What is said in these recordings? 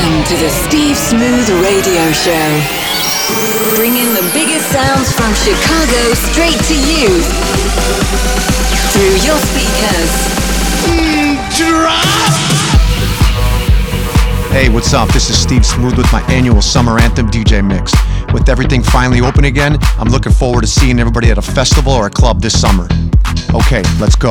Welcome to the Steve Smooth Radio Show. Bringing the biggest sounds from Chicago straight to you. Through your speakers. Hey, what's up? This is Steve Smooth with my annual Summer Anthem DJ Mix. With everything finally open again, I'm looking forward to seeing everybody at a festival or a club this summer. Okay, let's go.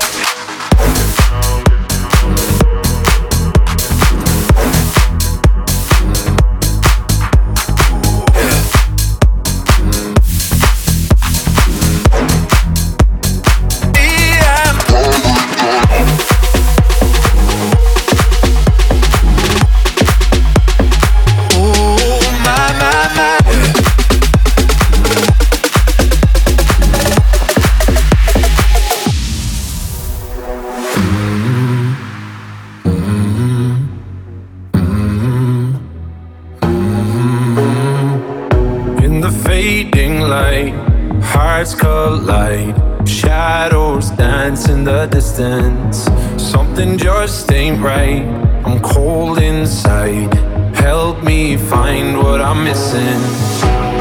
In the distance, something just ain't right. I'm cold inside. Help me find what I'm missing.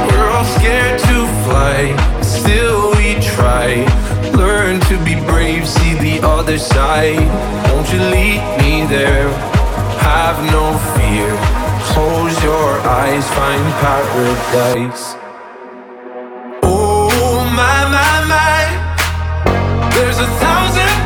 We're all scared to fly, still we try. Learn to be brave, see the other side. Won't you lead me there? Have no fear. Close your eyes, find paradise. There's 1,000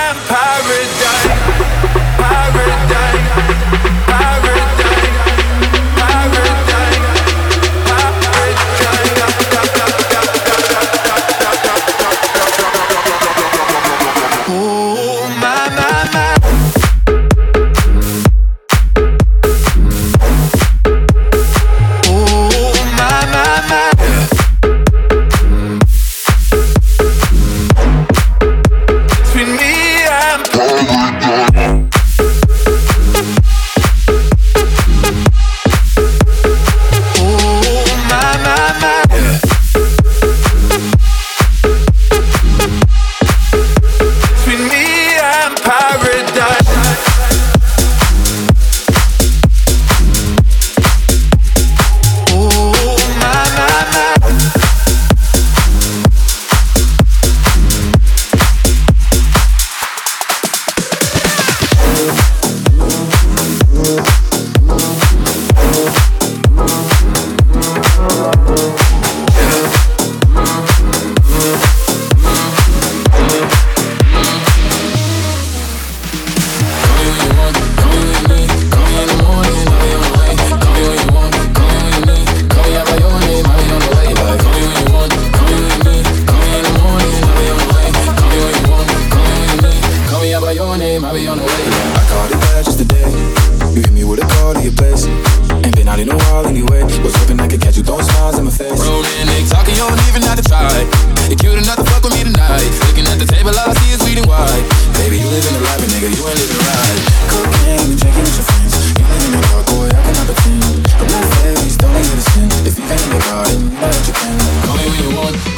and paradise. Paradise, paradise, paradise. Oh, my.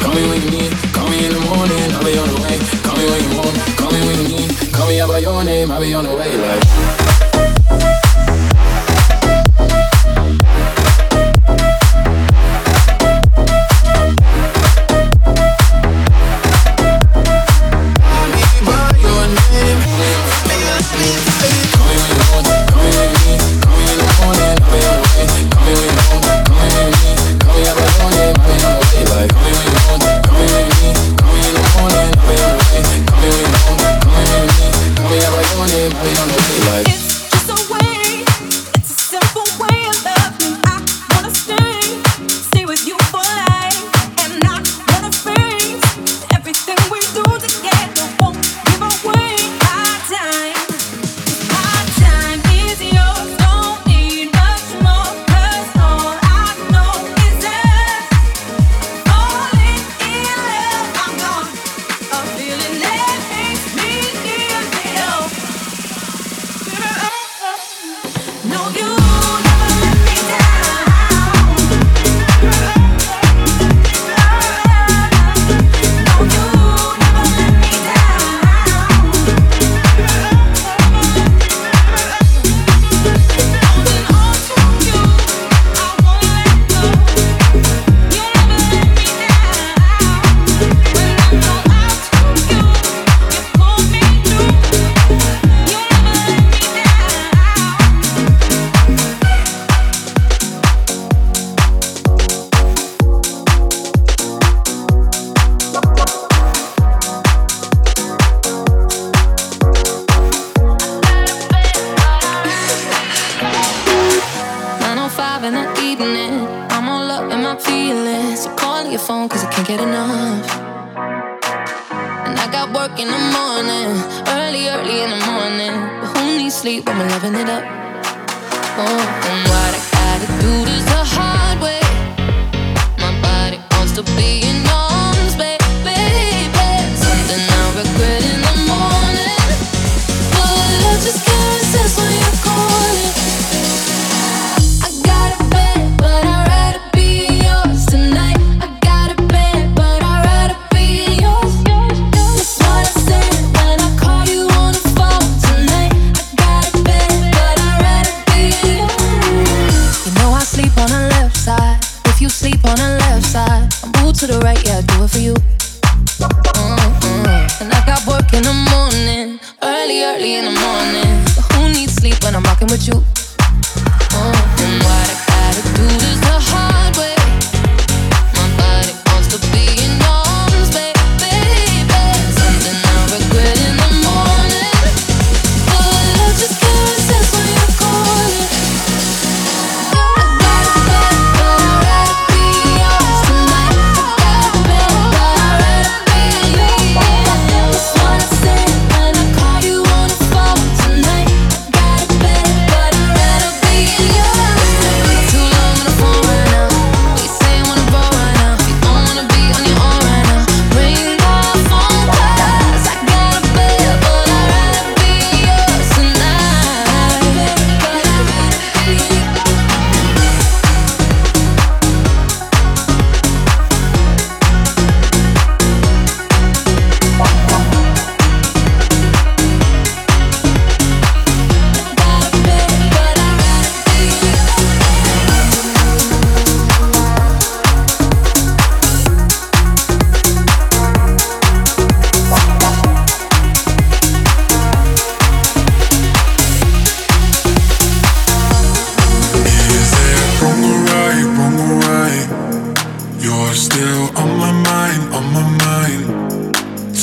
Call me when you need, call me in the morning, I'll be on the way. Call me when you want, call me when you need. game, I'll be on the way like.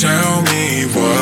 Tell me why.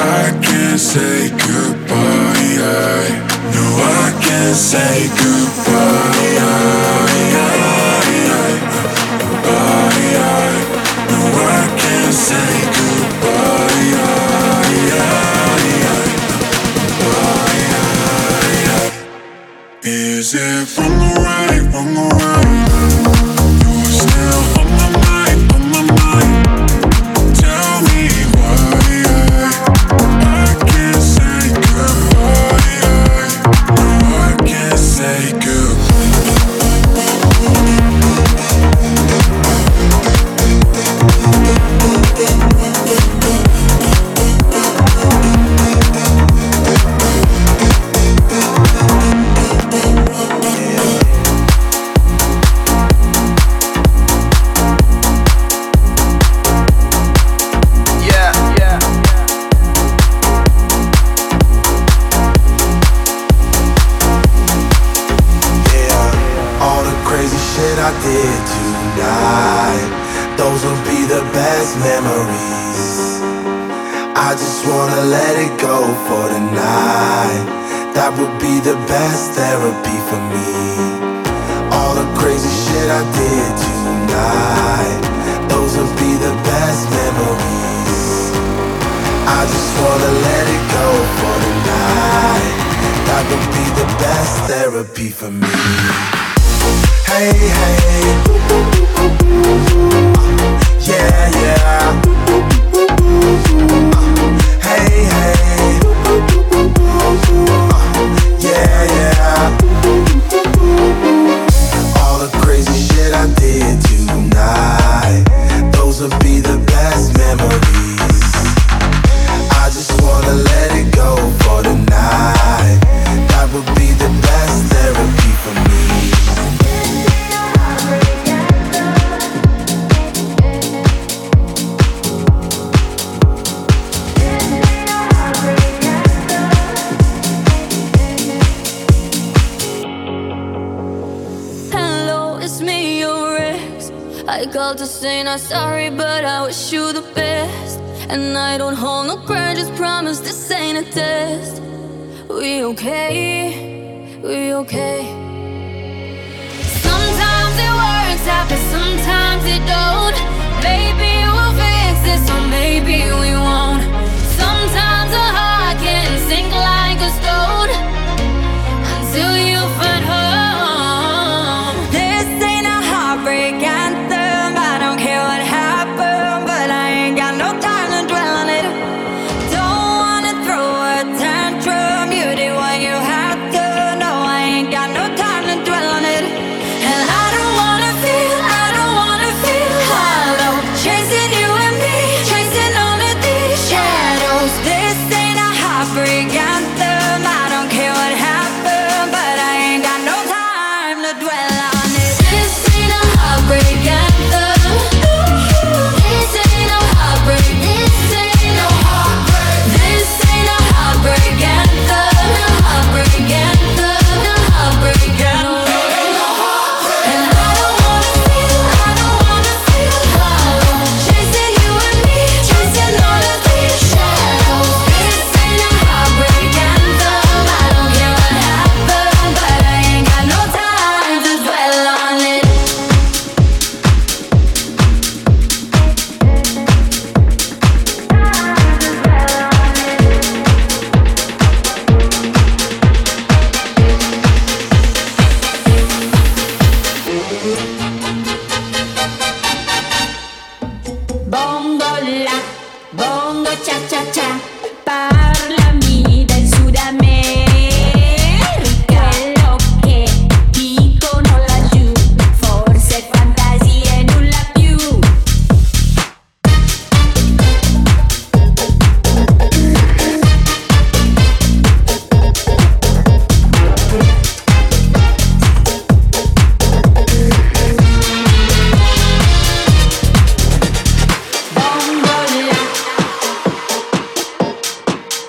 I can't say goodbye. No, I can't say goodbye. No, I can't say goodbye. Is it wrong or right? Wrong or right? You're still on my mind, on my mind.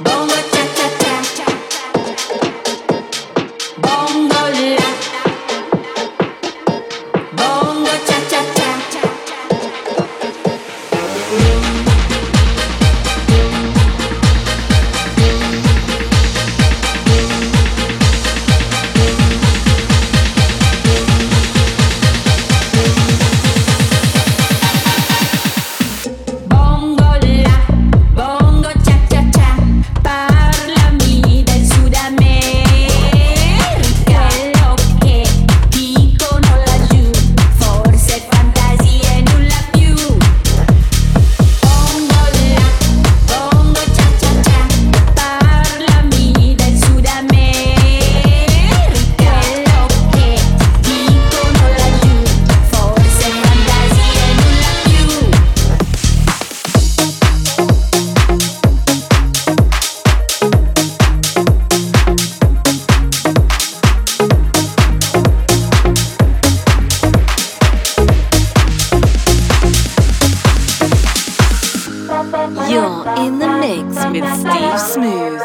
Don't let You're in the mix with Steve Smooth.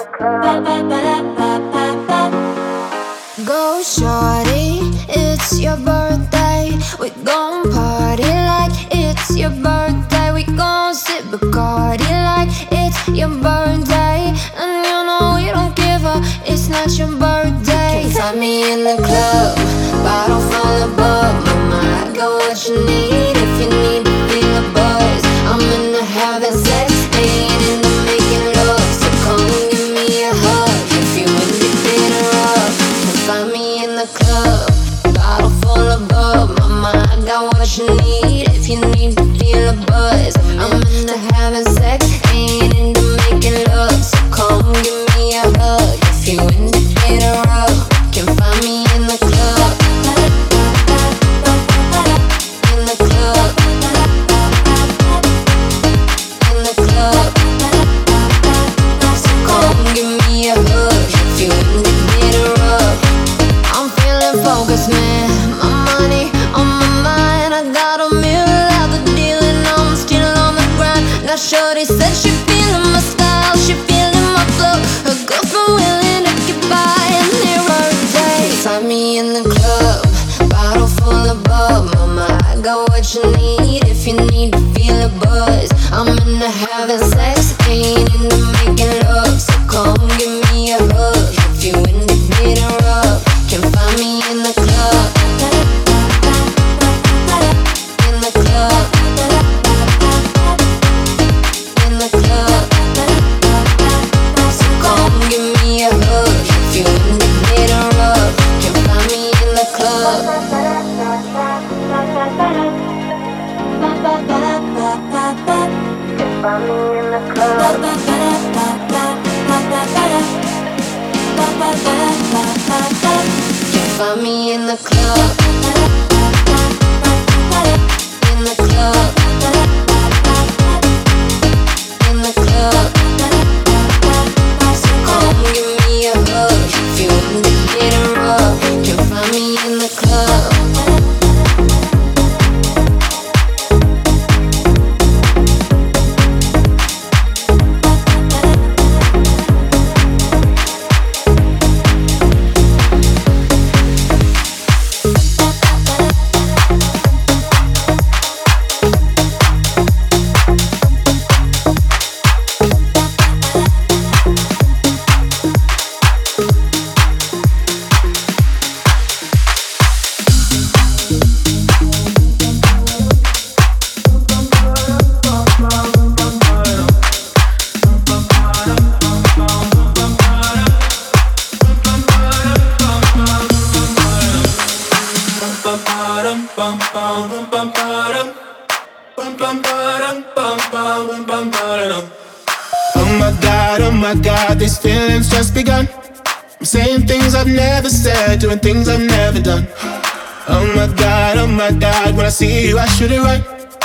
Go shorty, it's your birthday. We gon' party like it's your birthday. We gon' sip Bacardi like it's your birthday. And you know we don't give a, it's not your birthday. You can find me in the club, bottle full of bub. Mama, I got what you need if you need to feel a buzz. I'm in the having sex. You need, if you need to feel a buzz, I'm into having sex, ain't into making love. So come give me a hug if you into getting rough. Can find me in the club, in the club, in the club. So come give me a hug if you into getting rough. I'm feeling focused, man. My money on my mind. Shorty said she feelin' my style, she feelin' my flow. Her girlfriend willing to get by and their birthday. You find me in the club, bottle full of bub. Mama, I got what you need if you need to feel a buzz. I'm into having sex, ain't into making love. So come give me a hug if you into getting rough. Can find me in the club, in the club. Find me in the club. You find me in the club. In the club. In the club. So come give me a hug if you want to get a rub. You find me in the club. Oh my God, these feelings just begun. I'm saying things I've never said, doing things I've never done. Oh my God, when I see you I should it right.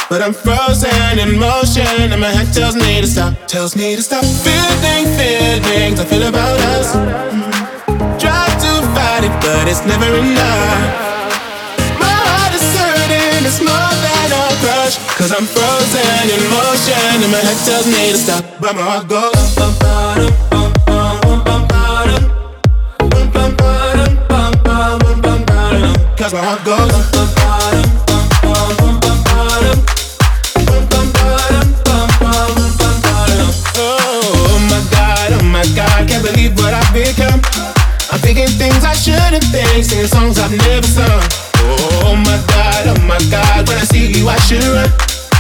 But I'm frozen in motion and my head tells me to stop. Tells me to stop feeling things I feel about us. Try to fight it but it's never enough. My heart is hurting, it's more than a crush. 'Cause I'm frozen in motion and my head tells me to stop. But my heart goes singing songs I've never sung. Oh my God, when I see you I should run.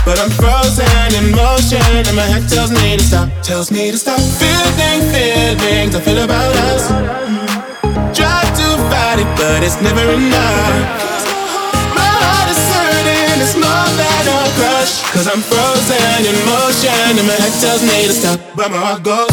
But I'm frozen in motion and my head tells me to stop. Tells me to stop feeling things I feel about us. Try to fight it but it's never enough. My heart is hurting, it's more than a crush. 'Cause I'm frozen in motion and my head tells me to stop. But my heart goes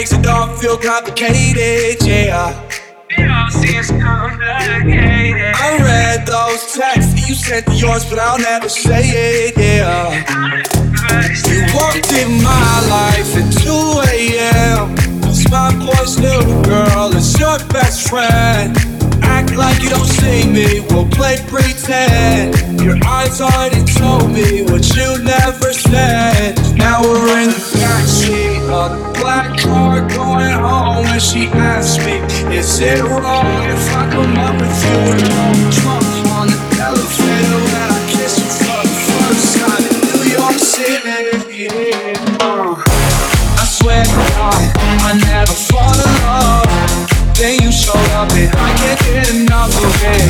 makes it all feel complicated, yeah. It all seems complicated. I read those texts that you sent to yours, but I'll never say it, yeah. You walked in my life at 2 a.m. It's my boy's little girl, it's your best friend. Act like you don't see me, we'll play pretend. Your eyes already told me what you never said. Now we're in the backseat of the black car going home, and she asked me, is it wrong if I come up with you and I'm drunk on the elevator and I kiss you for the first time in New York City? I swear to God, I never fall in love. Then you showed up and I can't get enough of it.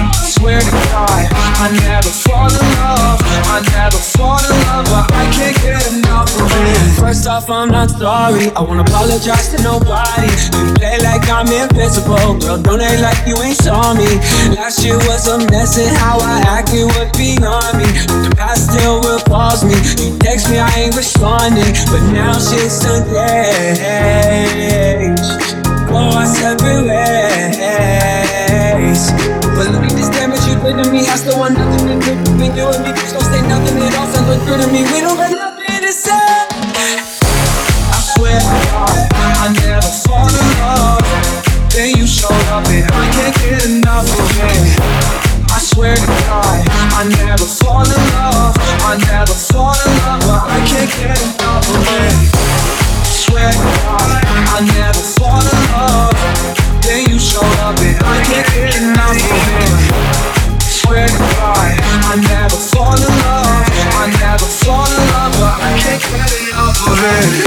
I swear to God, I never fall in love. I never fall in love, but I can't get enough of it. First off, I'm not sorry. I won't apologize to nobody. You play like I'm invisible, girl, don't act like you ain't saw me. Last year was a mess and how I acted would be on me. But the past still repulsed me. You text me, I ain't responding, but now shit's engaged. Oh, I separate ways. But look at this damage you did to me. I still want nothing to do with me doing me. Please don't say nothing at all. Sounds look through to me. We don't have nothing to say. I swear to God, I never fall in love. Then you showed up and I can't get enough of it. I swear to God, I never fall in love. I never fall in love, but I can't get enough of it. I swear to God, I never fall in love. Then you showed up and I can't get enough of it. I swear to God, I never fall in love. I never fall in love, but I can't get enough of it.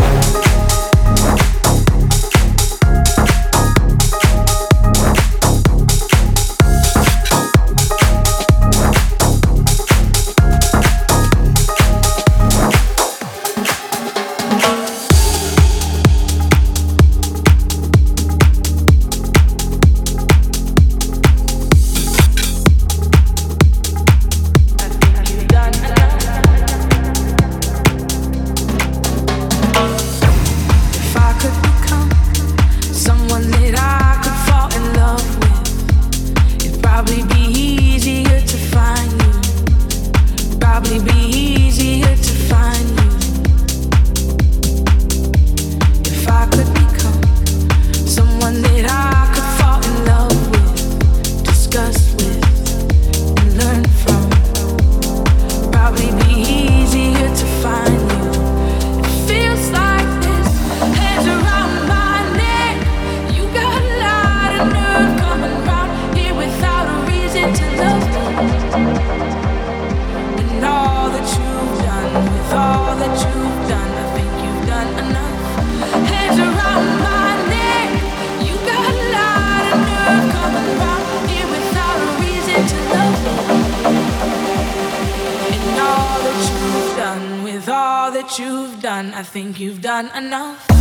I think you've done enough. Done.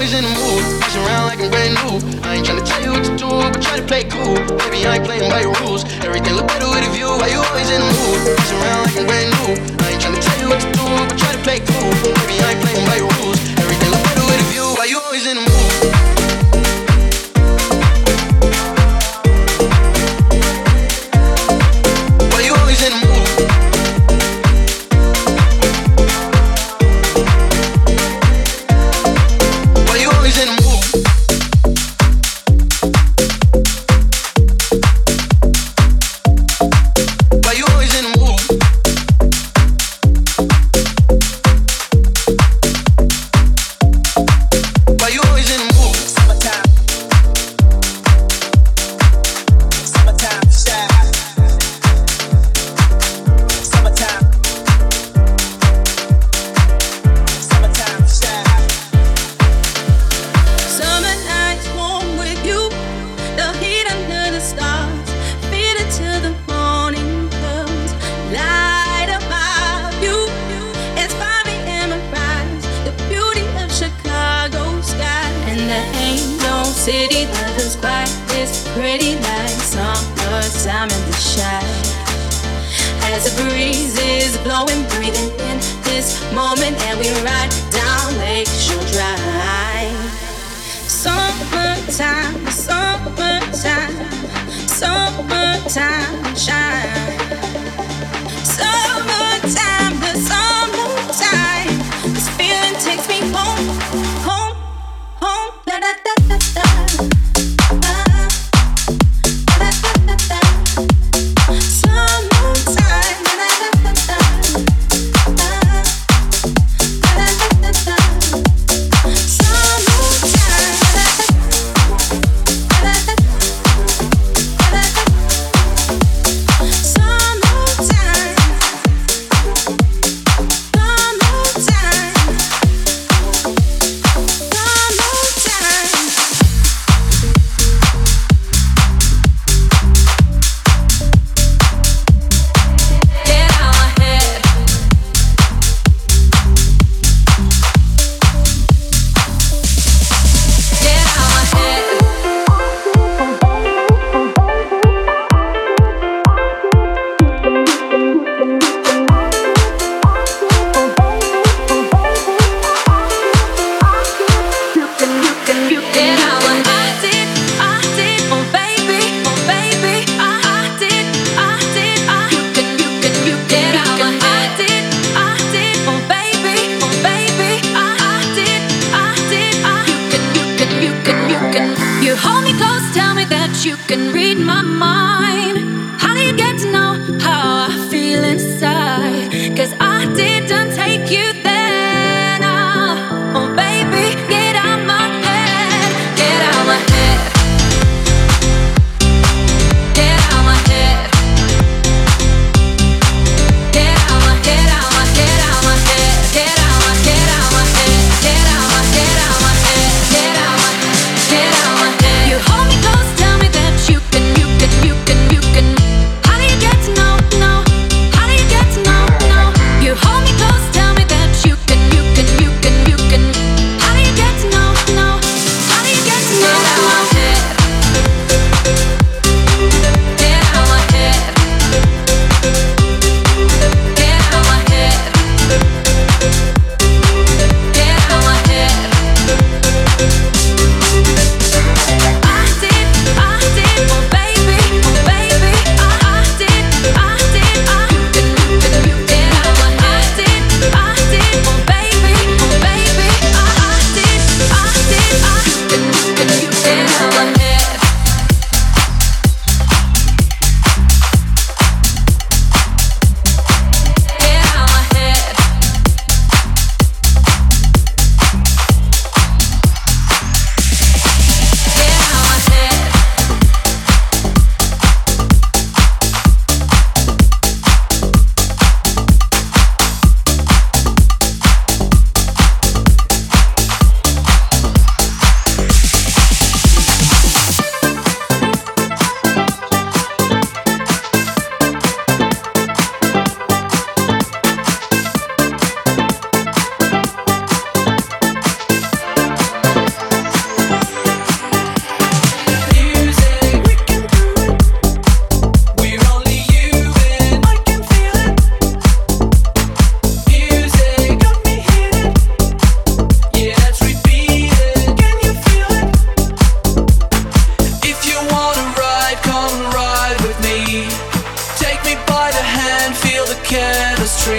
always in the mood, pushing around like I'm brand new. I ain't tryna tell you what to do, but try to play cool. Baby, I ain't playing by your rules. Everything look better with a view. Why you always in the mood, pushing around like I'm brand new. I ain't tryna tell you what to do, but try to play cool. Baby, I ain't playing by your rules. Everything look better with a view. Why you always in the mood? So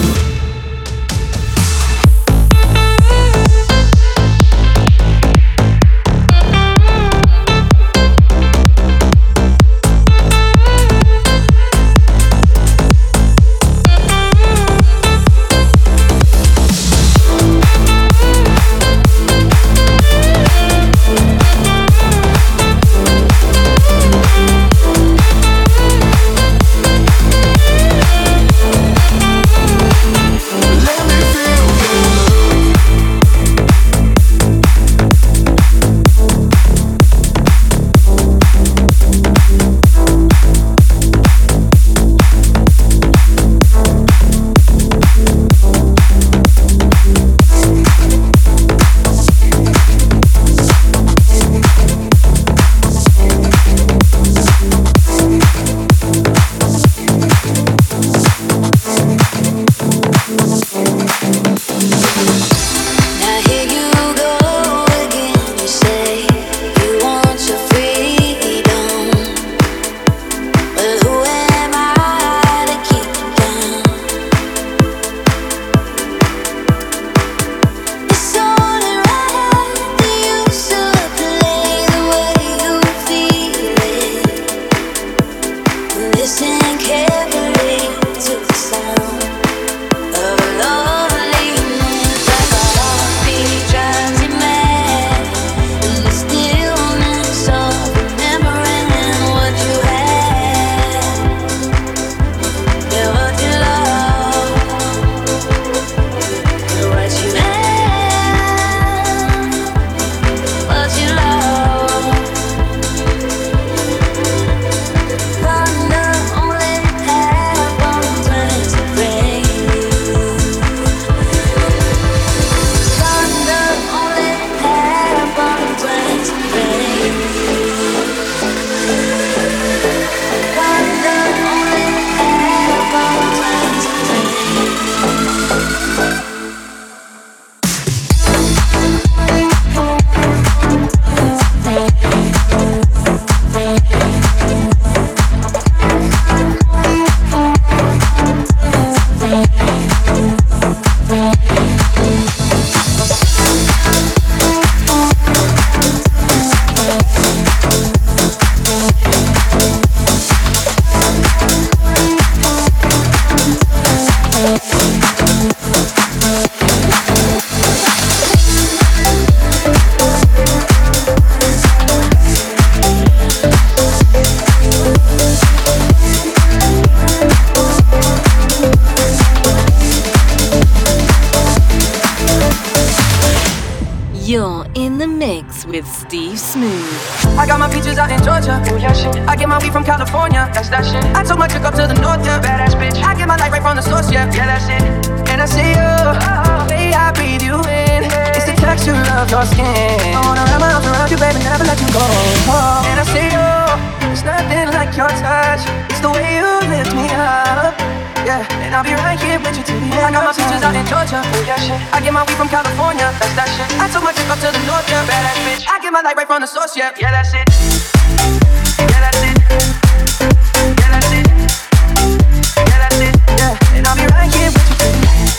you go again. You say you want your freedom, but who am I to keep you down? It's only right that you should play the way you feel it. Listen carefully to the sound of a lovely music. But our beat drives me mad, and the stillness of remembering what you had, yeah, what you love, what you had, what you love. Thunder only happens when it's raining. Thunder only happens when it's raining. Thunder only happens when it's raining. You're in the mix with Steve Smooth. I got my my peaches out in Georgia. Ooh, yeah, shit. I get my weed from California. That's that shit. I took my chick up to the north, yeah. Badass bitch. I get my light right from the source, yeah. Yeah, that's it. And I see you. Oh, baby, I breathe you in. Hey. It's the texture of your skin. I wanna wrap my arms around you, baby, never let you go. Oh. And I see you. It's nothing like your touch. It's the way you lift me up. Yeah, and I'll be right here with you till the end. I got my sisters out in Georgia. Ooh, yeah, shit. I get my weed from California. That's that shit. I took my trip up to the north, yeah. Badass bitch. I get my light right from the source, yeah. Yeah, that's it. Yeah, that's it. Yeah, that's it. Yeah, that's it. Yeah, and I'll be right here with you till the end.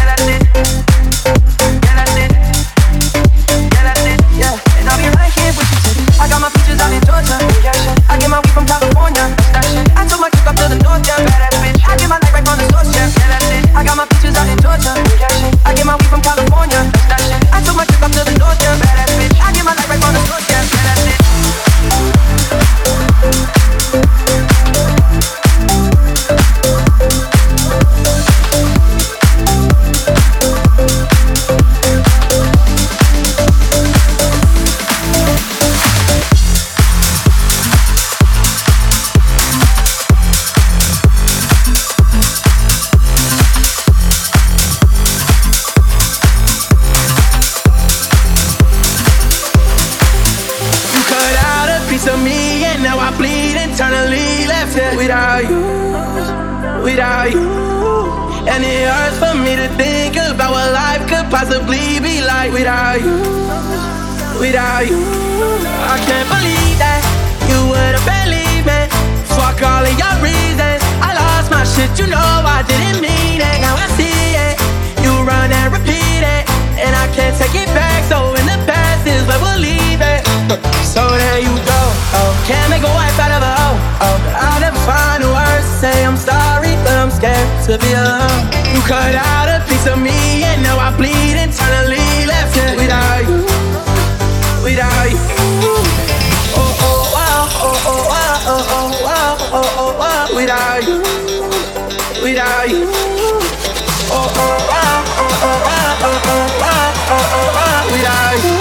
Yeah, that's it. Yeah, that's it. Yeah, that's it. Yeah, and I'll be right here with you till the end. I got my peaches out in Georgia. Ooh, yeah, shit. I get my weed from California. That's that shit. I took my trip up to the north, yeah. Badass bitch. I get my light right from the source, yeah. Yeah, that's it. I got my peaches out in Georgia. Ooh, yeah, shit. I get my weed from California. That's that shit. I took my trip up to the north, yeah. Badass bitch. I get my light right from the source, yeah. Yeah, that's it. To be alone. You cut out a piece of me, and now I bleed internally. Left here without you, without you. Oh oh wow, oh oh wow, oh oh wow, oh oh wow. Without you, without you. Oh oh wow, oh oh wow, oh oh wow, oh oh wow. Without you,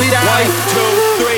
without you. 1, 2, 3.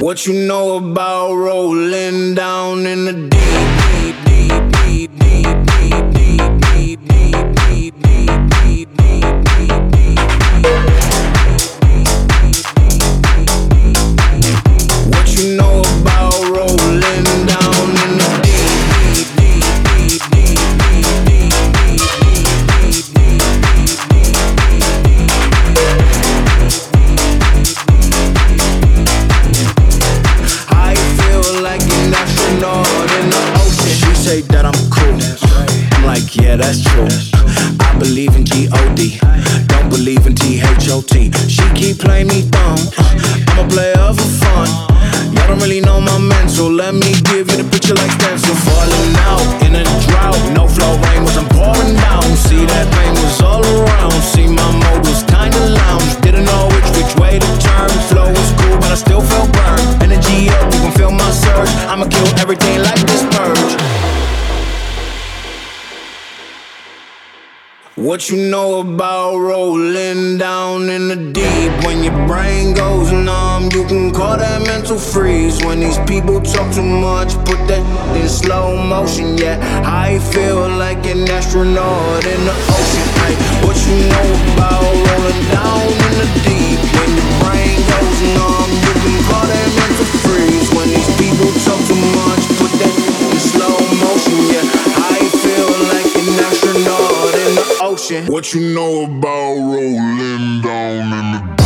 What you know about rolling down in the deep? What you know about rolling down in the yeah, that's true. I believe in G-O-D, don't believe in T-H-O-T. She keep playing me dumb, I'm a player for fun. Y'all don't really know my mental, let me give you the picture like stencil. Falling out, in a drought, no flow, rain wasn't pouring down. See that pain was all around, see my mode was kinda lounge. Didn't know which way to turn, flow was cool but I still felt burned. Energy up, you can feel my surge, I'ma kill everything like this purge. What you know about rolling down in the deep? When your brain goes numb, you can call that mental freeze. When these people talk too much, put that in slow motion. Yeah, I feel like an astronaut in the ocean. Ay, what you know about rolling down in the deep? When your brain goes numb, you can call that mental freeze. When these people talk too much, put that in slow motion. Yeah, I feel like an astronaut. Ocean. What you know about rolling down in the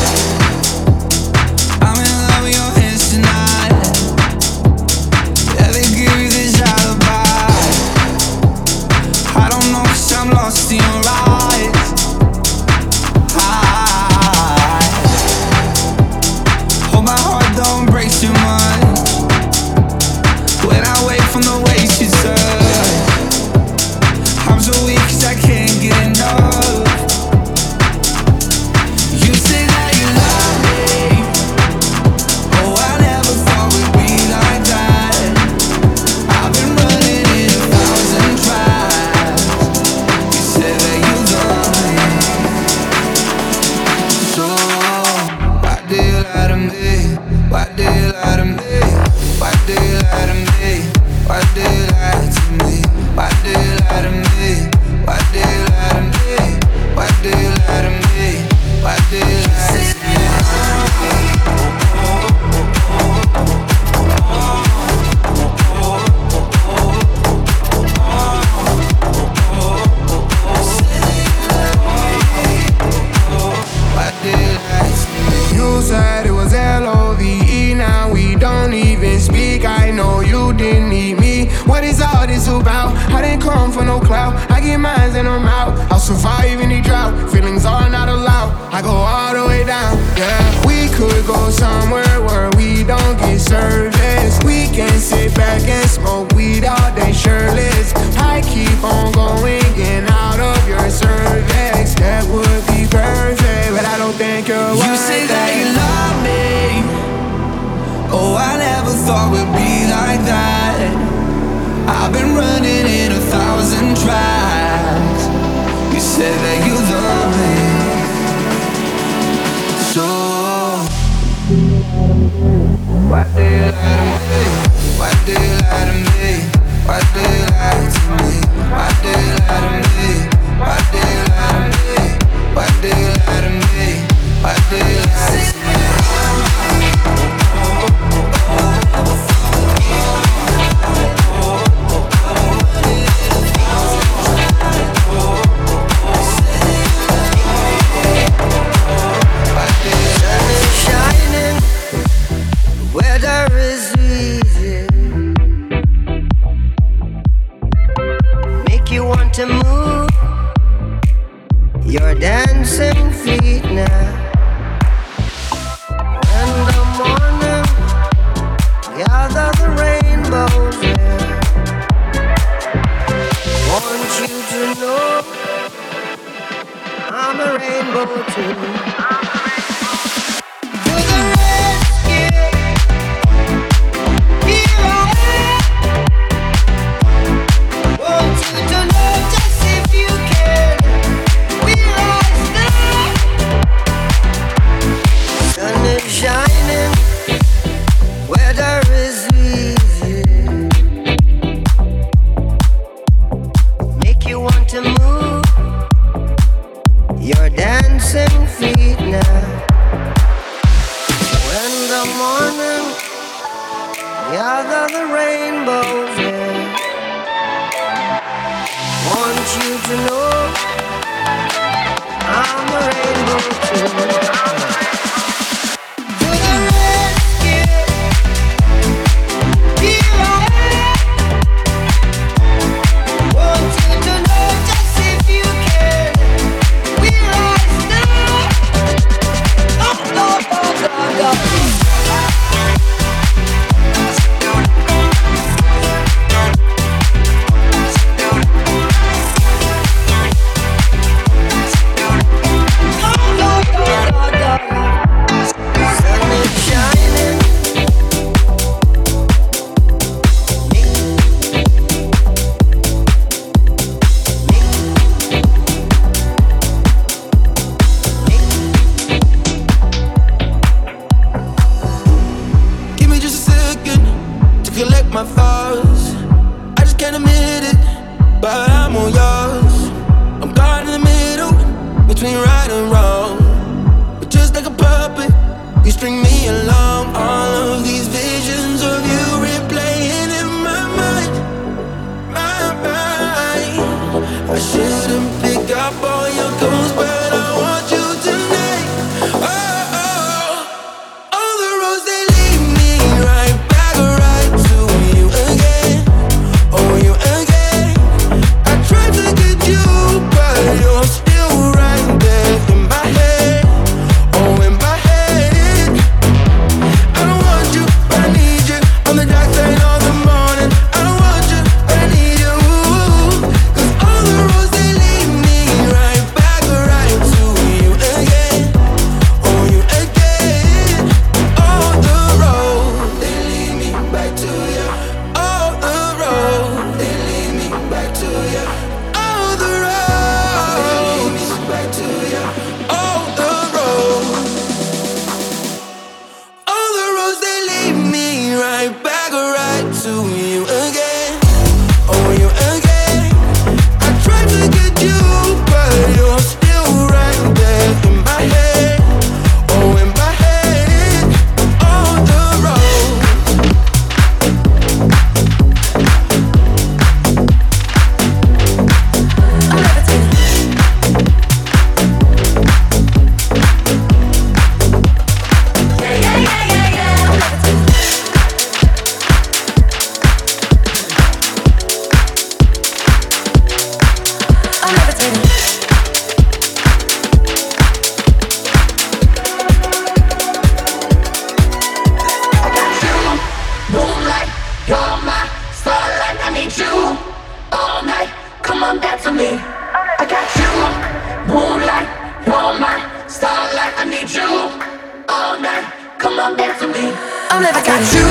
come on back to me. I never got you,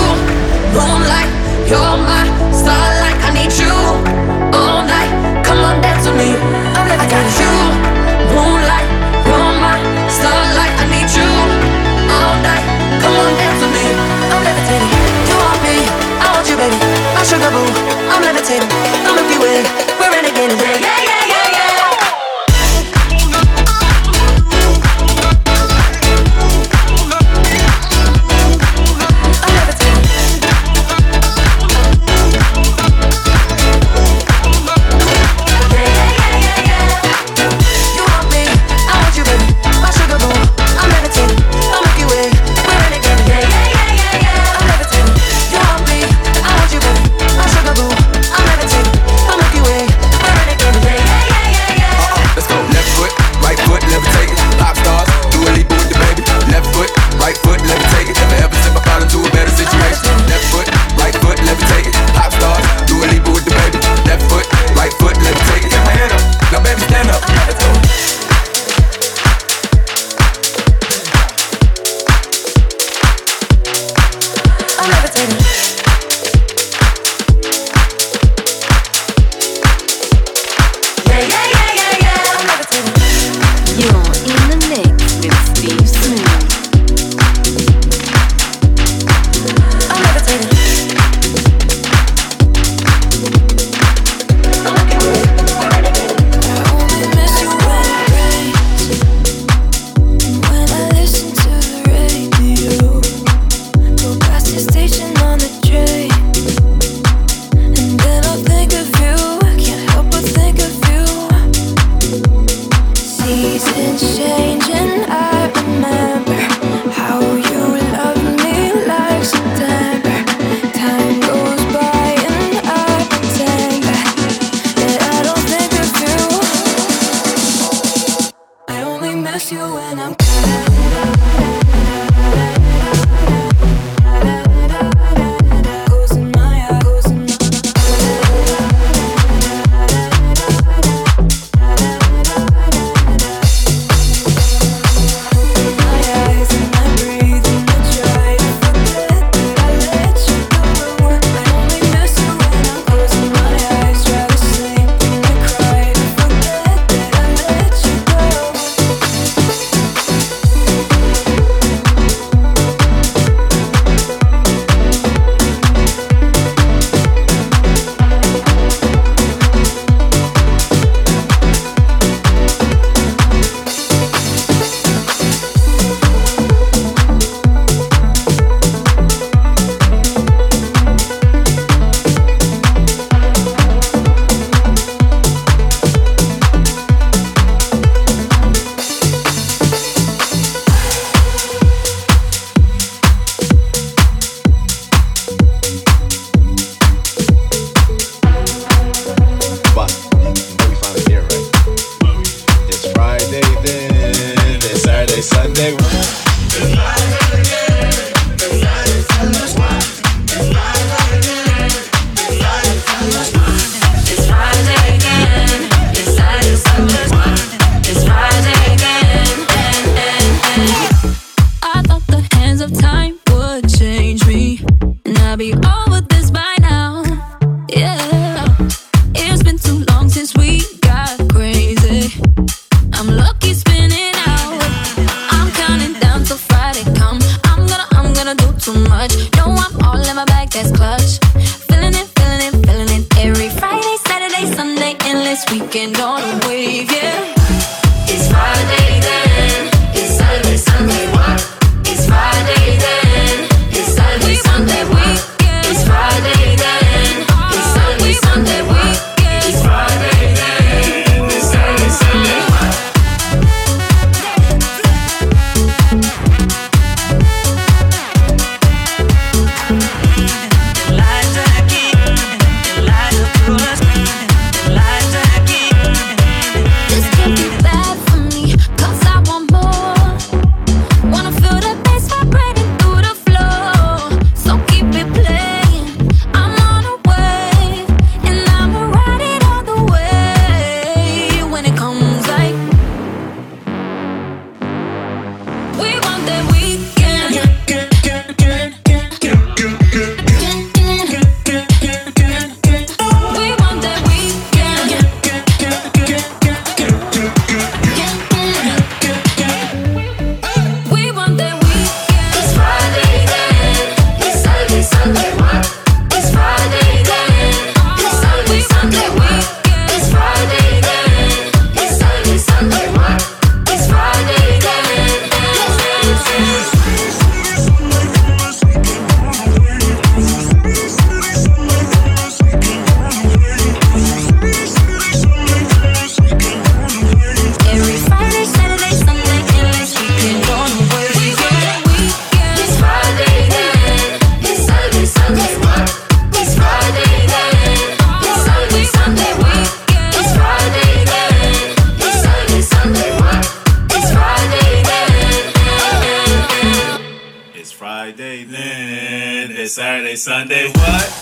moonlight, you're my starlight. I need you all night, come on back to me. I never got you, moonlight, you're my starlight. I need you all night, come on back to me. I'm levitating, you want me, I want you baby, my sugar boo. I'm levitating, the Milky Way, we're renegading, yeah, yeah, yeah. Life. It's Friday, then it's Saturday, Sunday, what?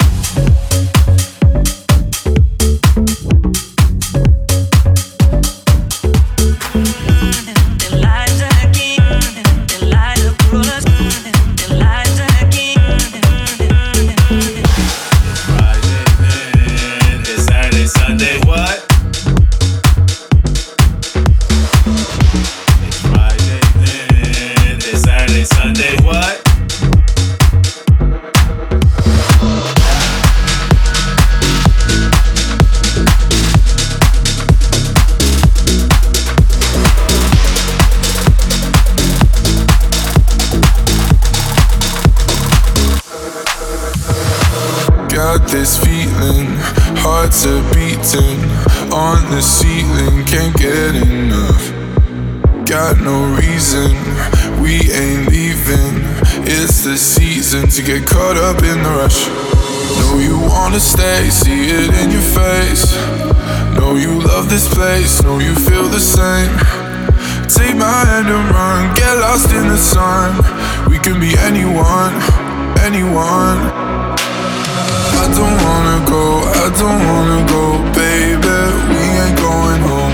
This feeling, hearts are beating on the ceiling, can't get enough. Got no reason, we ain't leaving. It's the season to get caught up in the rush. Know you wanna stay, see it in your face. Know you love this place, know you feel the same. Take my hand and run, get lost in the sun. We can be anyone, anyone. I don't wanna go, baby. We ain't going home.